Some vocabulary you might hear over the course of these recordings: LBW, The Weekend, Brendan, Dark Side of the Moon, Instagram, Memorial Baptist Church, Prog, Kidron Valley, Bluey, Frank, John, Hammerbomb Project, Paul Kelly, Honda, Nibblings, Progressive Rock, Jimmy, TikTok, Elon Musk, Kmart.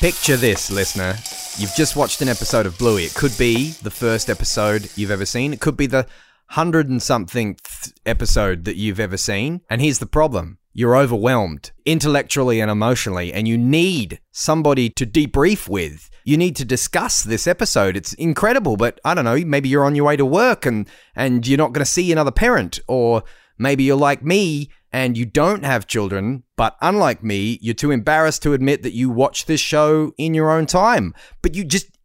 Picture this, listener. You've just watched an episode of Bluey. It could be the first episode you've ever seen. It could be the 100-something episode that you've ever seen. And here's the problem. You're overwhelmed intellectually and emotionally, and you need somebody to debrief with. You need to discuss this episode. It's incredible, but I don't know, maybe you're on your way to work and you're not going to see another parent, or maybe you're like me and you don't have children, but unlike me, you're too embarrassed to admit that you watch this show in your own time, but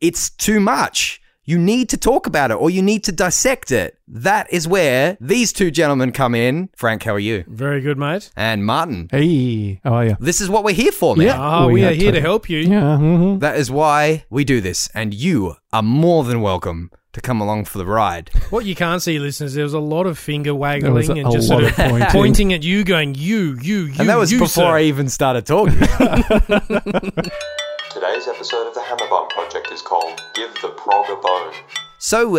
it's too much. You need to talk about it, or you need to dissect it. That is where these two gentlemen come in. Frank, how are you? Very good, mate. And Martin. Hey, how are you? This is what we're here for, man. Yeah. We are here to help you. Yeah. Mm-hmm. That is why we do this, and you are more than welcome to come along for the ride. What you can't see, listeners, there was a lot of finger waggling and just sort of pointing at you going, you, and that was before I even started talking. Today's episode of the Hammerbomb Project is called Give the Prog a Bone. So,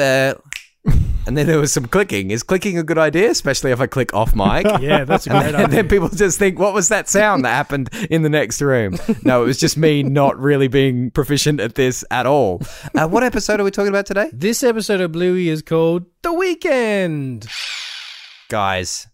and then there was some clicking. Is clicking a good idea? Especially if I click off mic. Yeah, that's a great idea. And then people just think, what was that sound that happened in the next room? No, it was just me not really being proficient at this at all. What episode are we talking about today? This episode of Bluey is called The Weekend. Guys,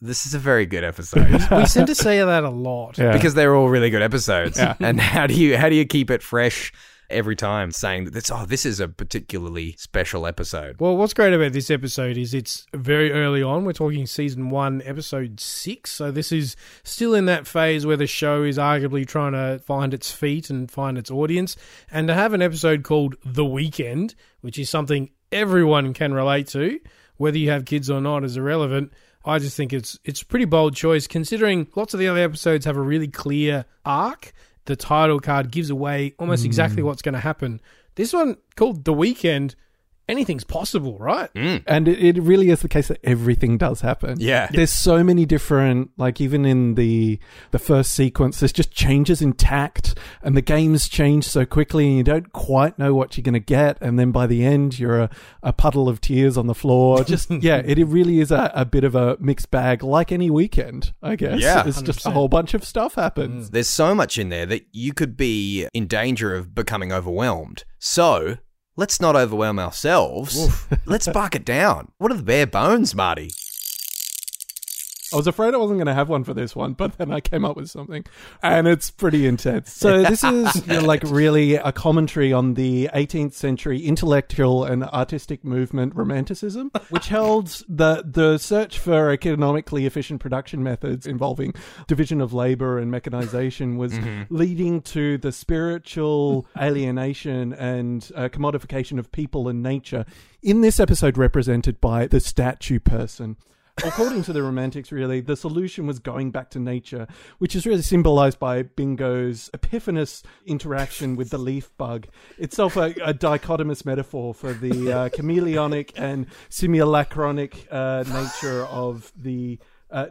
this is a very good episode. We seem to say that a lot. Yeah. Because they're all really good episodes. Yeah. And how do you keep it fresh every time, saying that this is a particularly special episode? Well, what's great about this episode is it's very early on. We're talking season 1, episode 6. So this is still in that phase where the show is arguably trying to find its feet and find its audience. And to have an episode called The Weekend, which is something everyone can relate to, whether you have kids or not, is irrelevant. I just think it's a pretty bold choice, considering lots of the other episodes have a really clear arc. The title card gives away almost exactly what's going to happen. This one, called The Weekend, anything's possible, right? Mm. And it really is the case that everything does happen. Yeah. There's so many different, like even in the first sequence, there's just changes in tact, and the games change so quickly and you don't quite know what you're going to get. And then by the end, you're a puddle of tears on the floor. Just, yeah, it really is a bit of a mixed bag, like any weekend, I guess. Yeah, it's 100%. Just a whole bunch of stuff happens. There's so much in there that you could be in danger of becoming overwhelmed. So let's not overwhelm ourselves. Let's bark it down. What are the bare bones, Marty? I was afraid I wasn't going to have one for this one, but then I came up with something, and it's pretty intense. So this is like really a commentary on the 18th century intellectual and artistic movement, Romanticism, which held the search for economically efficient production methods involving division of labor and mechanization was leading to the spiritual alienation and commodification of people and nature, in this episode represented by the statue person. According to the Romantics, really, the solution was going back to nature, which is really symbolized by Bingo's epiphanous interaction with the leaf bug, itself a dichotomous metaphor for the chameleonic and simulacronic nature of the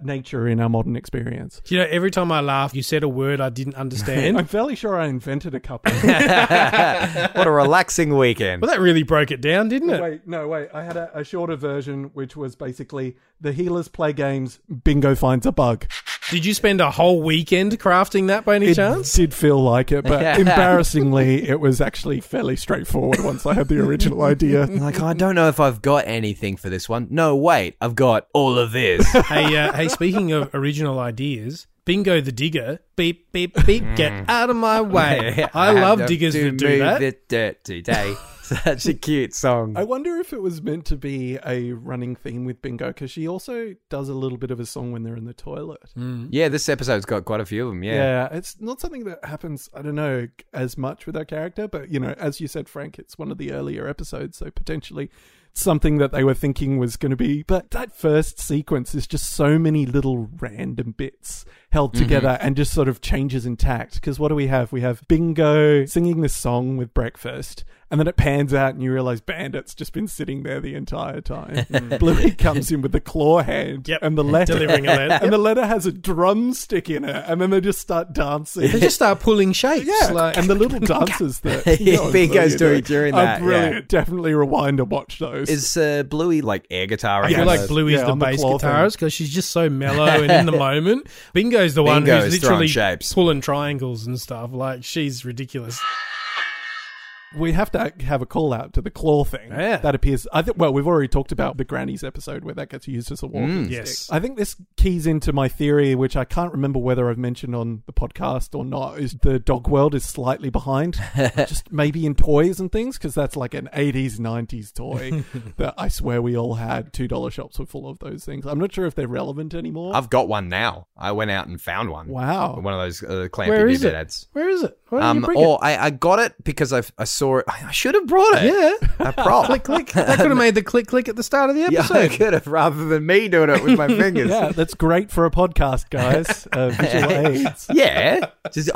nature in our modern experience. You know, every time I laugh, you said a word I didn't understand. I'm fairly sure I invented a couple. What a relaxing weekend. Well, that really broke it down, didn't it? Wait. I had a shorter version, which was basically the healers play games, Bingo finds a bug. Did you spend a whole weekend crafting that by any chance? It did feel like it, but embarrassingly, it was actually fairly straightforward once I had the original idea. Like, I don't know if I've got anything for this one. No, wait, I've got all of this. Hey, speaking of original ideas, Bingo the Digger, beep, beep, beep, get out of my way. I love diggers who do that. Move the dirt today. Such a cute song. I wonder if it was meant to be a running theme with Bingo, because she also does a little bit of a song when they're in the toilet. Mm. Yeah, this episode's got quite a few of them, yeah. Yeah, it's not something that happens, I don't know, as much with our character, but, you know, as you said, Frank, it's one of the earlier episodes, so potentially something that they were thinking was going to be. But that first sequence is just so many little random bits held together and just sort of changes in tact. Because what do we have? We have Bingo singing this song with breakfast, and then it pans out and you realize Bandit's just been sitting there the entire time. Bluey comes in with the claw hand and the letter. Delivering a letter. And the letter has a drumstick in it. And then they just start dancing. They just start pulling shapes. Yeah. Like, and the little dances that Bingo's doing during that. Brilliant. Yeah. Definitely rewind and watch those. voice. Is Bluey like air guitar? I feel like Bluey's the bass guitarist because she's just so mellow and in the moment. Bingo's the one who's literally pulling triangles and stuff. Like, she's ridiculous. We have to have a call out to the claw thing that appears. Well, we've already talked about the grannies episode where that gets used as a walking stick. Yes. I think this keys into my theory, which I can't remember whether I've mentioned on the podcast or not, is the dog world is slightly behind, just maybe in toys and things, because that's like an 80s, 90s toy that I swear we all had. $2 shops were full of those things. I'm not sure if they're relevant anymore. I've got one now. I went out and found one. Wow. One of those clampy bib ads. Where is it? Where did you bring it? I got it because I saw it. I should have brought it. Yeah. A prop. Click. That could have made the click at the start of the episode. Yeah, I could have, rather than me doing it with my fingers. Yeah, that's great for a podcast, guys. Visual aids. Yeah. Just,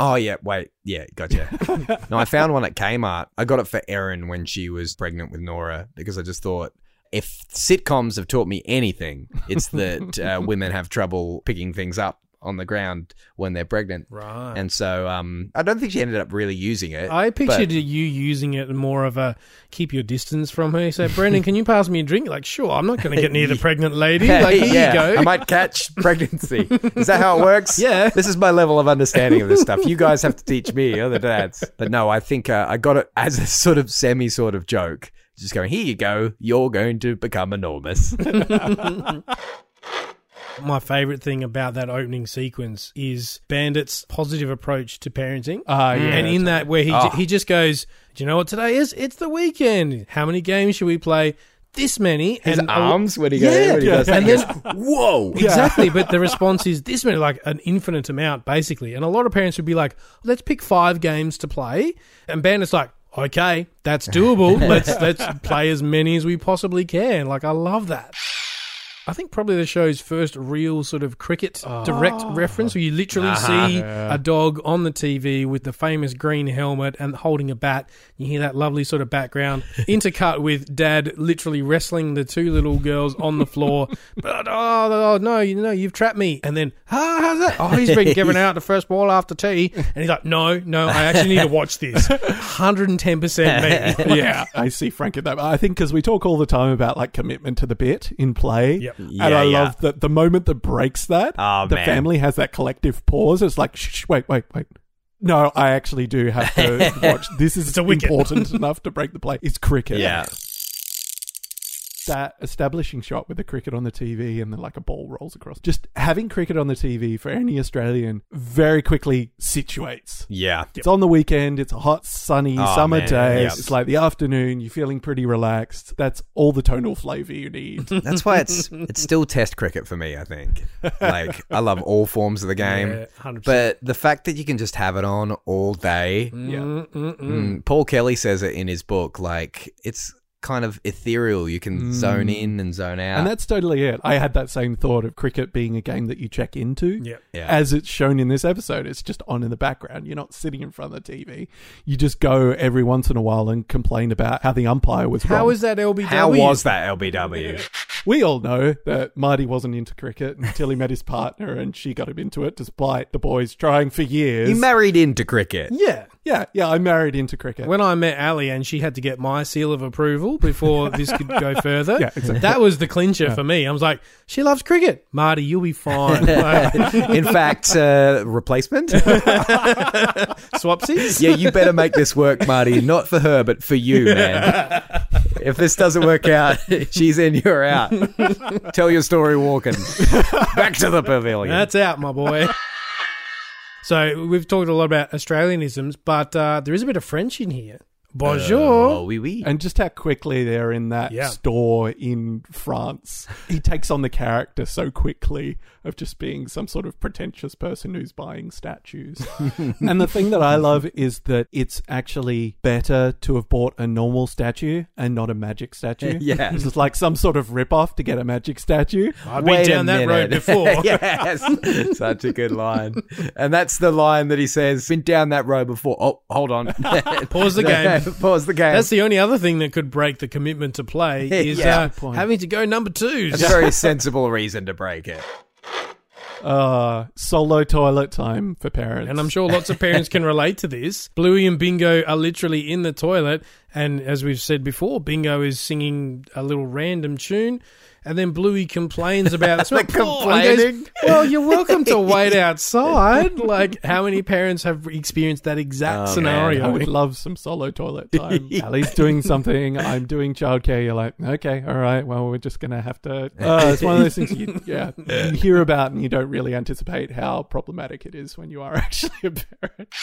gotcha. No, I found one at Kmart. I got it for Erin when she was pregnant with Nora because I just thought, if sitcoms have taught me anything, it's that women have trouble picking things up on the ground when they're pregnant. Right. And so I don't think she ended up really using it. I pictured you using it more of a keep your distance from her. So, Brendan, can you pass me a drink? Like, sure, I'm not going to get near the pregnant lady. Like, here you go. I might catch pregnancy. Is that how it works? Yeah. This is my level of understanding of this stuff. You guys have to teach me, other dads. But no, I think I got it as a sort of joke. Just going, here you go. You're going to become enormous. My favorite thing about that opening sequence is Bandit's positive approach to parenting. And in that, where he just goes, do you know what today is? It's the weekend. How many games should we play? This many. His and arms when he goes, yeah, when he does that, and then whoa, exactly. But the response is this many, like an infinite amount, basically. And a lot of parents would be like, let's pick 5 games to play. And Bandit's like, okay, that's doable. Let's play as many as we possibly can. Like, I love that. I think probably the show's first real sort of cricket direct reference, where you literally see a dog on the TV with the famous green helmet and holding a bat. You hear that lovely sort of background intercut with Dad literally wrestling the 2 little girls on the floor. But no, you've trapped me. And then how's that? Oh, he's been giving out the first ball after tea, and he's like, no, I actually need to watch this. 110% me. Yeah, I see Frank in that. I think because we talk all the time about like commitment to the bit in play. Yep. And I love that the moment that breaks that, family has that collective pause. It's like, shh, wait. No, I actually do have to watch. This is important enough to break the play. It's cricket. Yeah. That establishing shot with the cricket on the TV and then like a ball rolls across. Just having cricket on the TV for any Australian very quickly situates. Yeah. It's on the weekend. It's a hot, sunny summer day. Yep. It's like the afternoon. You're feeling pretty relaxed. That's all the tonal flavour you need. That's why it's still test cricket for me, I think. Like, I love all forms of the game. Yeah, 100%. But the fact that you can just have it on all day. Paul Kelly says it in his book. Like, it's kind of ethereal. You can zone in and zone out, and that's totally it. I had that same thought of cricket being a game that you check into. As it's shown in this episode, it's just on in the background. You're not sitting in front of the TV. You just go every once in a while and complain about how the umpire was wrong. How was that LBW? We all know that Marty wasn't into cricket until he met his partner, and she got him into it despite the boys trying for years. You married into cricket. Yeah, I married into cricket. When I met Ali and she had to get my seal of approval before this could go further, that was the clincher for me. I was like, she loves cricket. Marty, you'll be fine. In fact, replacement? Swapsies? Yeah, you better make this work, Marty. Not for her, but for you, man. If this doesn't work out, she's in, you're out. Tell your story walking. Back to the pavilion. That's out, my boy. So we've talked a lot about Australianisms, but there is a bit of French in here. Bonjour. Oui, oui. And just how quickly they're in that store in France. He takes on the character so quickly of just being some sort of pretentious person who's buying statues. And the thing that I love is that it's actually better to have bought a normal statue and not a magic statue. Yeah. This is like some sort of rip-off to get a magic statue. I've been down that road before. Yes. Such a good line. And that's the line that he says, been down that road before. Oh, hold on. Pause the game. Pause the game. That's the only other thing that could break the commitment to play is having to go number 2. That's a very sensible reason to break it. Solo toilet time for parents. And I'm sure lots of parents can relate to this. Bluey and Bingo are literally in the toilet, and as we've said before, Bingo is singing a little random tune, and then Bluey complains about the smell. Complaining. Goes, well, you're welcome to wait outside. Like, how many parents have experienced that exact scenario? Man, I would love some solo toilet time. Ali's doing something, I'm doing childcare. You're like, okay, all right, well, we're just going to have to... it's one of those things you hear about and you don't really anticipate how problematic it is when you are actually a parent.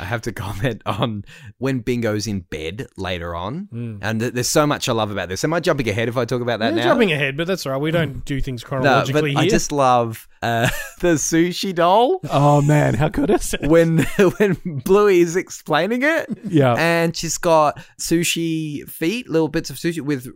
I have to comment on when Bingo's in bed later on. Mm. And there's so much I love about this. Am I jumping ahead if I talk about that now? You're jumping ahead, but that's all right. We don't do things chronologically here. I just love the sushi doll. Oh, man. How good is it? When Bluey is explaining it. Yeah. And she's got sushi feet, little bits of sushi with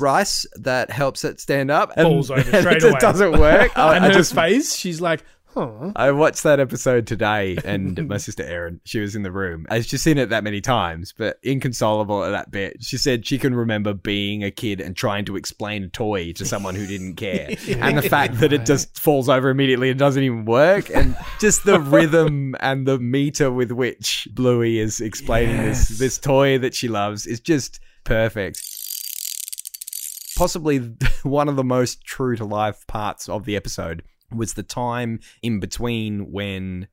rice that helps it stand up. Falls over straight away. It doesn't work. And her face, she's like... Huh. I watched that episode today, and my sister Erin, she was in the room. She's seen it that many times, but inconsolable at that bit. She said she can remember being a kid and trying to explain a toy to someone who didn't care. And the fact that it just falls over immediately and doesn't even work, and just the rhythm and the meter with which Bluey is explaining this toy that she loves is just perfect. Possibly one of the most true-to-life parts of the episode was the time in between when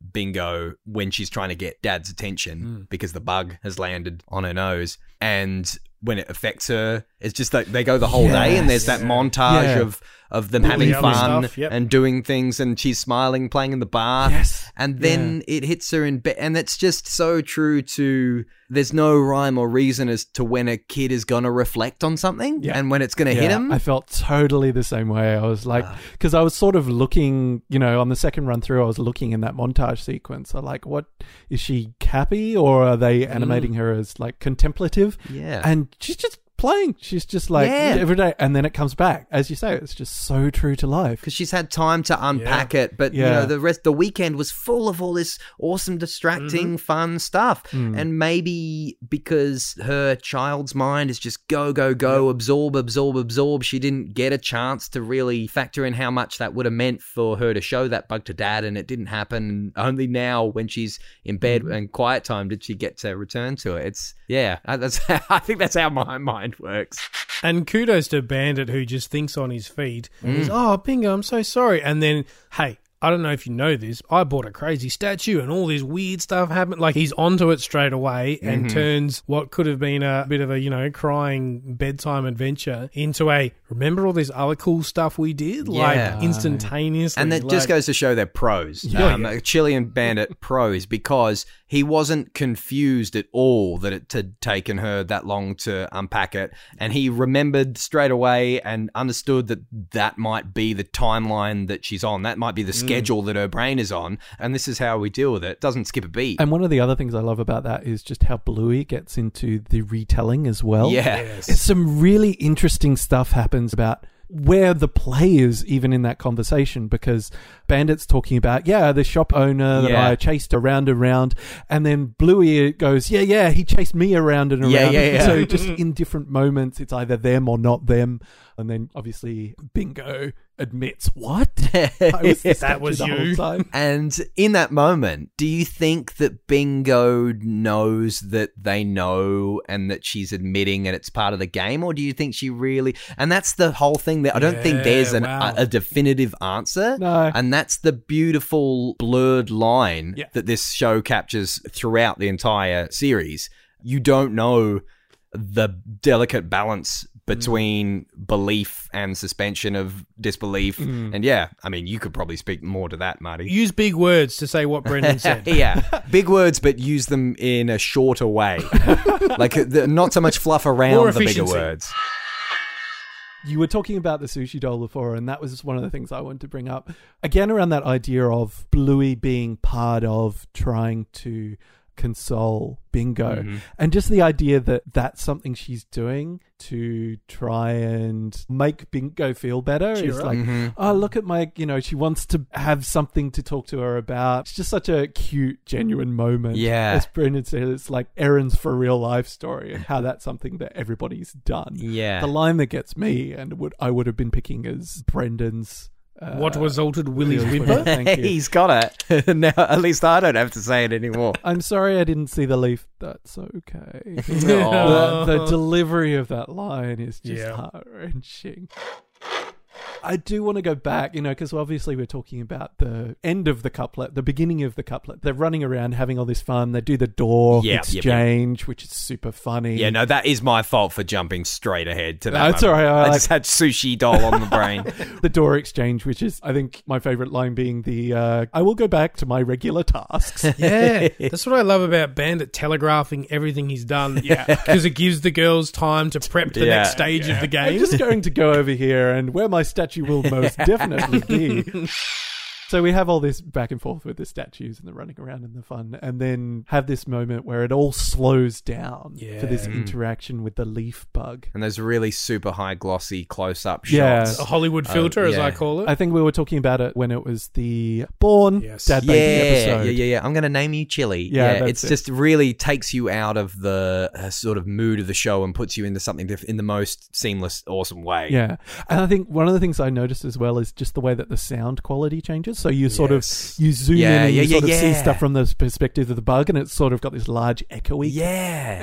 she's trying to get dad's attention because the bug has landed on her nose, and when it affects her, it's just that they go the whole day, and there's that montage of them having fun stuff, and doing things, and she's smiling, playing in the bath, and then it hits her in bed, and it's just so true to... There's no rhyme or reason as to when a kid is going to reflect on something and when it's going to hit him. I felt totally the same way. I was like, because I was sort of looking, on the second run through, I was looking in that montage sequence. I'm like, what, is she happy, or are they animating her as like contemplative? Yeah. And she's just playing. She's just like every day. And then it comes back. As you say, it's just so true to life. Because she's had time to unpack it. But, the weekend was full of all this awesome, distracting, fun stuff. Mm. And maybe because her child's mind is just go, go, go, absorb, absorb, absorb. She didn't get a chance to really factor in how much that would have meant for her to show that bug to dad. And it didn't happen. Only now when she's in bed and quiet time did she get to return to it. It's, I think that's how my mind works. And kudos to Bandit, who just thinks on his feet. He's, Bingo, I'm so sorry. And then, hey, I don't know if you know this, I bought a crazy statue and all this weird stuff happened. Like, he's onto it straight away and turns what could have been a bit of a, crying bedtime adventure into a, remember all this other cool stuff we did? Yeah. Like, instantaneously. And that just goes to show their pros. Chilean Bandit pros, because he wasn't confused at all that it had taken her that long to unpack it. And he remembered straight away and understood that might be the timeline that she's on. That might be the schedule that her brain is on, and this is how we deal with it. Doesn't skip a beat. And one of the other things I love about that is just how Bluey gets into the retelling as well. Some really interesting stuff happens about where the play is even in that conversation, because Bandit's talking about, the shop owner that I chased around, and then Bluey goes, he chased me around and around. So just in different moments, it's either them or not them. And then obviously Bingo admits, what? That was you. Whole time. And in that moment, do you think that Bingo knows that they know and that she's admitting and it's part of the game? Or do you think she really... And that's the whole thing. That I don't think there's a definitive answer. No. And that's the beautiful blurred line that this show captures throughout the entire series. You don't know the delicate balance between belief and suspension of disbelief. And you could probably speak more to that, Marty. Use big words to say what Brendan said. Big words, but use them in a shorter way. Like, not so much fluff around the bigger words. You were talking about the sushi doll before, and that was just one of the things I wanted to bring up. Again, around that idea of Bluey being part of trying to console Bingo, and just the idea that that's something she's doing to try and make Bingo feel better. Cheer is up. Like, oh, look at my, she wants to have something to talk to her about. It's just such a cute, genuine moment. Yeah. As Brendan said, it's like Erin's for real life story and how that's something that everybody's done. Yeah. The line that gets me, and I would have been picking as Brendan's What was altered Willie's whimper? Thank you. He's got it. Now, at least I don't have to say it anymore. I'm sorry I didn't see the leaf. That's okay. The delivery of that line is just heart-wrenching. I do want to go back, you know, because obviously we're talking about the end of the couplet, the beginning of the couplet. They're running around having all this fun. They do the door exchange, which is super funny. Yeah, no, that is my fault for jumping straight ahead to that. That's all right. I just had sushi doll on the brain. The door exchange, which is, I think, my favourite line being the, I will go back to my regular tasks. Yeah, that's what I love about Bandit telegraphing everything he's done. Yeah, because it gives the girls time to prep the next stage of the game. I'm just going to go over here and where my statue will most definitely be. So we have all this back and forth with the statues and the running around and the fun, and then have this moment where it all slows down for this interaction with the leaf bug. And those really super high glossy close-up shots. A Hollywood filter, as I call it. I think we were talking about it when it was the Born Dad Baby episode. Yeah. I'm going to name you Chili. Yeah, it's just really takes you out of the sort of mood of the show and puts you into something in the most seamless, awesome way. Yeah. And I think one of the things I noticed as well is just the way that the sound quality changes. So you sort of, you zoom in and you sort of see stuff from the perspective of the bug, and it's sort of got this large echoey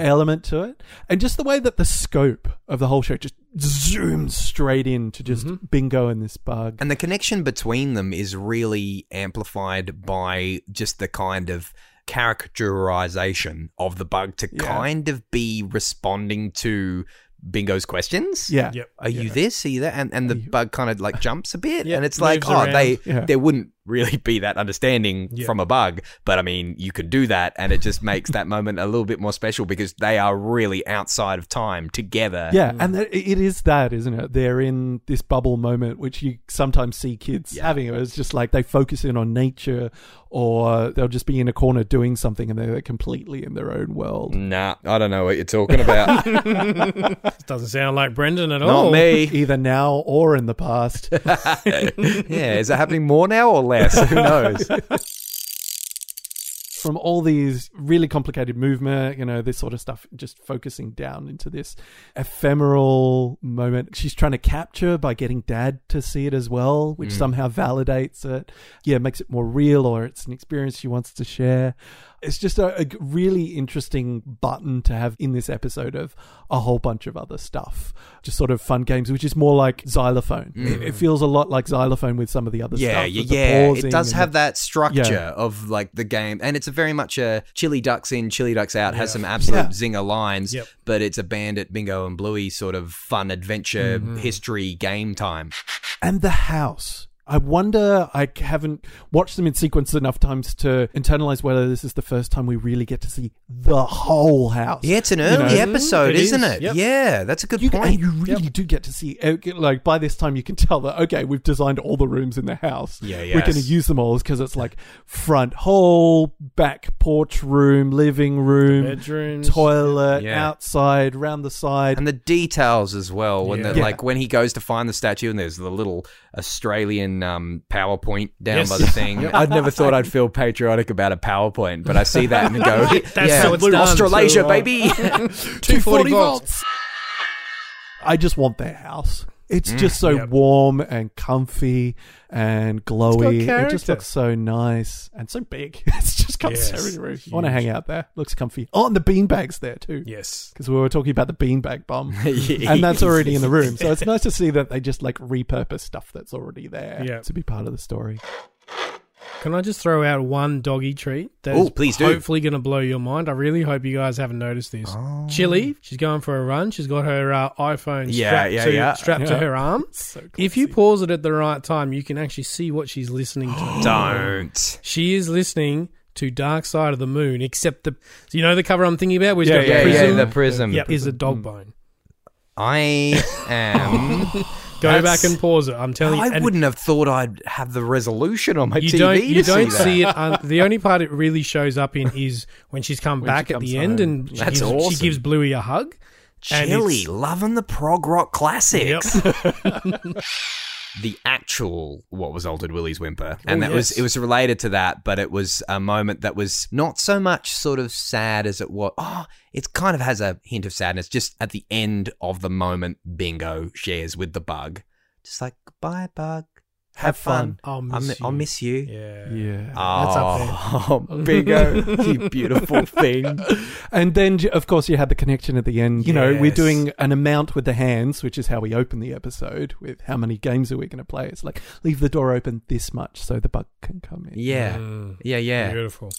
element to it. And just the way that the scope of the whole show just zooms straight in to just bingo in this bug. And the connection between them is really amplified by just the kind of caricaturization of the bug to kind of be responding to Bingo's questions. Are you this? Are you that? And the bug kind of like jumps a bit, and it's like, around. There wouldn't really be that understanding from a bug, but I mean, you could do that, and it just makes that moment a little bit more special because they are really outside of time together. Yeah, and it is that, isn't it? They're in this bubble moment, which you sometimes see kids having. It's just like they focus in on nature, or they'll just be in a corner doing something, and they're completely in their own world. Nah, I don't know what you're talking about. This doesn't sound like Brendan at all. Not me. Either now or in the past. Is it happening more now or less? Who knows? From all these really complicated movement, you know, this sort of stuff, just focusing down into this ephemeral moment. She's trying to capture by getting Dad to see it as well, which somehow validates it. Yeah, makes it more real, or it's an experience she wants to share. It's just a really interesting button to have in this episode of a whole bunch of other stuff. Just sort of fun games, which is more like Xylophone. It feels a lot like Xylophone with some of the other stuff. It does have that structure of like the game. And it's a very much a Chili Ducks in, Chili Ducks out. Has some absolute zinger lines, but it's a Bandit, Bingo and Bluey sort of fun adventure history game time. And the house. I wonder, I haven't watched them in sequence enough times to internalize whether this is the first time we really get to see the whole house. Yeah, it's an early episode, isn't it? Yep. Yeah, that's a good point. And you really do get to see, like, by this time you can tell that, okay, we've designed all the rooms in the house. We're going to use them all, because it's like front hall, back porch room, living room, bedrooms, toilet, outside, round the side. And the details as well. When like when he goes to find the statue and there's the little Australian PowerPoint down by the thing. I'd never thought I'd feel patriotic about a PowerPoint, but I see that and go, Australasia, baby. 240 volts. I just want their house. It's just so warm and comfy and glowy. It just looks so nice and so big. It's just got so many rooms. I want to hang out there. Looks comfy. Oh, and the beanbag's there too. Yes. Because we were talking about the beanbag bomb. And that's already in the room. So it's nice to see that they just like repurpose stuff that's already there to be part of the story. Can I just throw out one doggy treat that's hopefully going to blow your mind? I really hope you guys haven't noticed this. Oh. Chili, she's going for a run. She's got her iPhone strapped to her arm. So if you pause it at the right time, you can actually see what she's listening to. Don't. She is listening to Dark Side of the Moon, except you know the cover I'm thinking about? Where's the prism. Yep. Is a dog bone. I am... Go back and pause it. I'm telling you. I wouldn't have thought I'd have the resolution on my TV. You don't see it. The only part it really shows up in is when she's come back at the end, and she gives Bluey a hug. Chili, loving the prog rock classics. Yep. The actual what was altered Willie's whimper, and it was related to that, but it was a moment that was not so much sort of sad as it was. Oh, it kind of has a hint of sadness just at the end of the moment. Bingo shares with the bug, just like, bye bug. Have fun. I'll miss you. Yeah. Yeah. Oh, that's up there. Bingo. You beautiful thing. And then, of course, you had the connection at the end. You know, we're doing an amount with the hands, which is how we open the episode with how many games are we going to play. It's like, leave the door open this much so the bug can come in. Yeah. Mm. Yeah, yeah. Beautiful.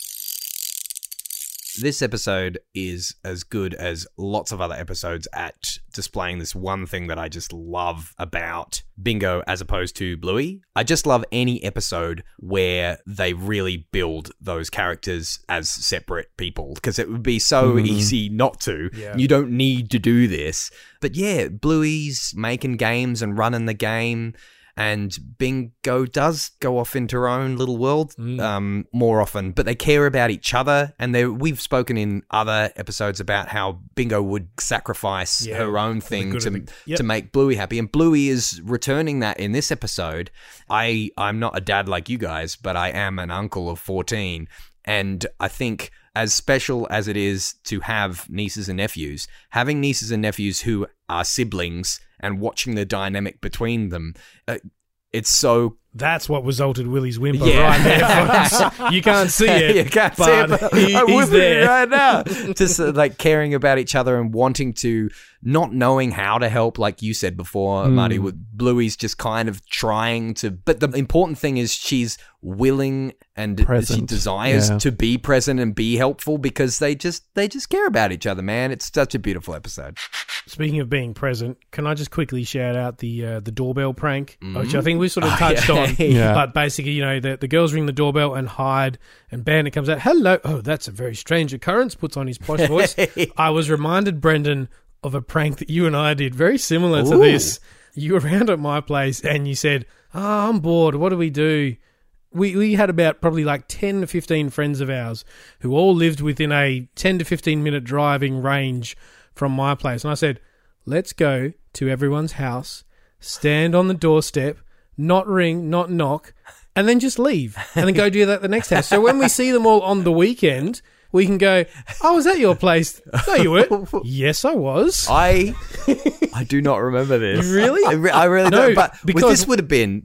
This episode is as good as lots of other episodes at displaying this one thing that I just love about Bingo as opposed to Bluey. I just love any episode where they really build those characters as separate people, because it would be so easy not to. Yeah. You don't need to do this. But yeah, Bluey's making games and running the game, and Bingo does go off into her own little world more often, but they care about each other. And we've spoken in other episodes about how Bingo would sacrifice her own thing to make Bluey happy. And Bluey is returning that in this episode. I'm not a dad like you guys, but I am an uncle of 14. And I think, as special as it is to have nieces and nephews, having nieces and nephews who are siblings and watching the dynamic between them, it's so... That's what resulted Willie's whimper right there, folks. You can't see it, but he's there right now. Just like caring about each other and wanting to, not knowing how to help, like you said before, Marty, with Bluey's just kind of trying to. But the important thing is she's willing and present. She desires to be present and be helpful, because they just care about each other, man. It's such a beautiful episode. Speaking of being present, can I just quickly shout out the doorbell prank, which I think we sort of touched on. Yeah. But basically, you know, the girls ring the doorbell and hide, and Bandit comes out. Hello. Oh, that's a very strange occurrence, puts on his posh voice. I was reminded, Brendan, of a prank that you and I did very similar to this. You were around at my place and you said, I'm bored. What do? We had about probably like 10 to 15 friends of ours who all lived within a 10 to 15 minute driving range from my place. And I said, let's go to everyone's house, stand on the doorstep, not ring, not knock, and then just leave, and then go do that at the next house. So when we see them all on the weekend, we can go, oh, was that your place? No, you weren't. Yes, I was. I do not remember this. Really? I really don't. But this would have been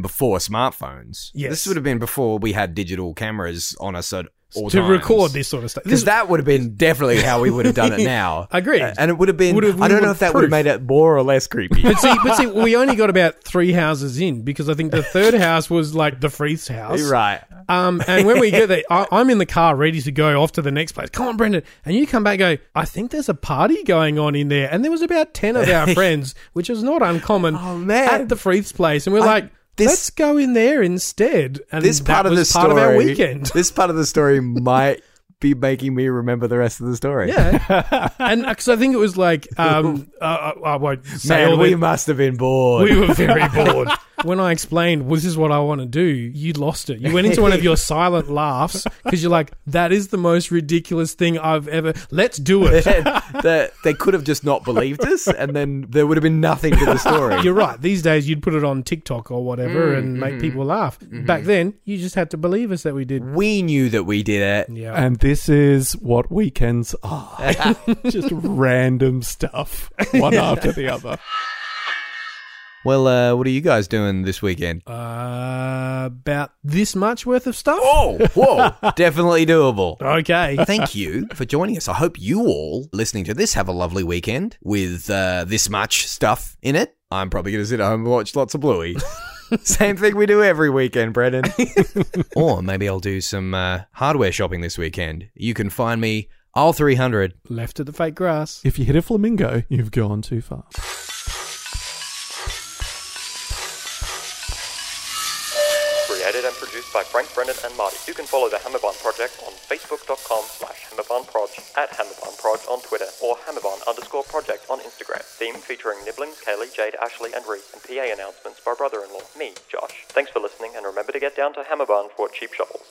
before smartphones. Yes. This would have been before we had digital cameras on us at all times. To record this sort of stuff. Because that would have been definitely how we would have done it now. Agreed. And it would have been, I don't know if that would have made it more or less creepy. But see, we only got about 3 houses in, because I think the third house was like the Freeth's house. Right. And when we get there, I'm in the car ready to go off to the next place. Come on, Brendan. And you come back and go, I think there's a party going on in there. And there was about 10 of our friends, which is not uncommon, at the Freeth's place. And we're like... Let's go in there instead. And this part of our weekend. This part of the story might be making me remember the rest of the story. Yeah. And because I think it was like, I won't say all. We must have been bored. We were very bored. When I explained, well, this is what I want to do, you lost it. You went into one of your silent laughs because you're like, that is the most ridiculous thing I've ever... Let's do it. They could have just not believed us, and then there would have been nothing to the story. You're right. These days, you'd put it on TikTok or whatever and make people laugh. Mm-hmm. Back then, you just had to believe us that we did. We knew that we did it. Yeah. And this is what weekends are. Just random stuff, one after the other. Well, what are you guys doing this weekend? About this much worth of stuff. Oh, whoa, definitely doable. Okay. Thank you for joining us. I hope you all listening to this have a lovely weekend with this much stuff in it. I'm probably going to sit at home and watch lots of Bluey. Same thing we do every weekend, Brendan. Or maybe I'll do some hardware shopping this weekend. You can find me aisle 300. Left of the fake grass. If you hit a flamingo, you've gone too far. And produced by Frank, Brendan and Marty. You can follow the Hammerbomb Project on Facebook.com/Hammerbomb Proj, at Hammerbomb Proj on Twitter, or Hammerbomb_Project on Instagram. Theme featuring Nibblings, Kaylee, Jade, Ashley and Reese, and PA announcements by brother-in-law, me, Josh. Thanks for listening, and remember to get down to Hammerbomb for cheap shovels.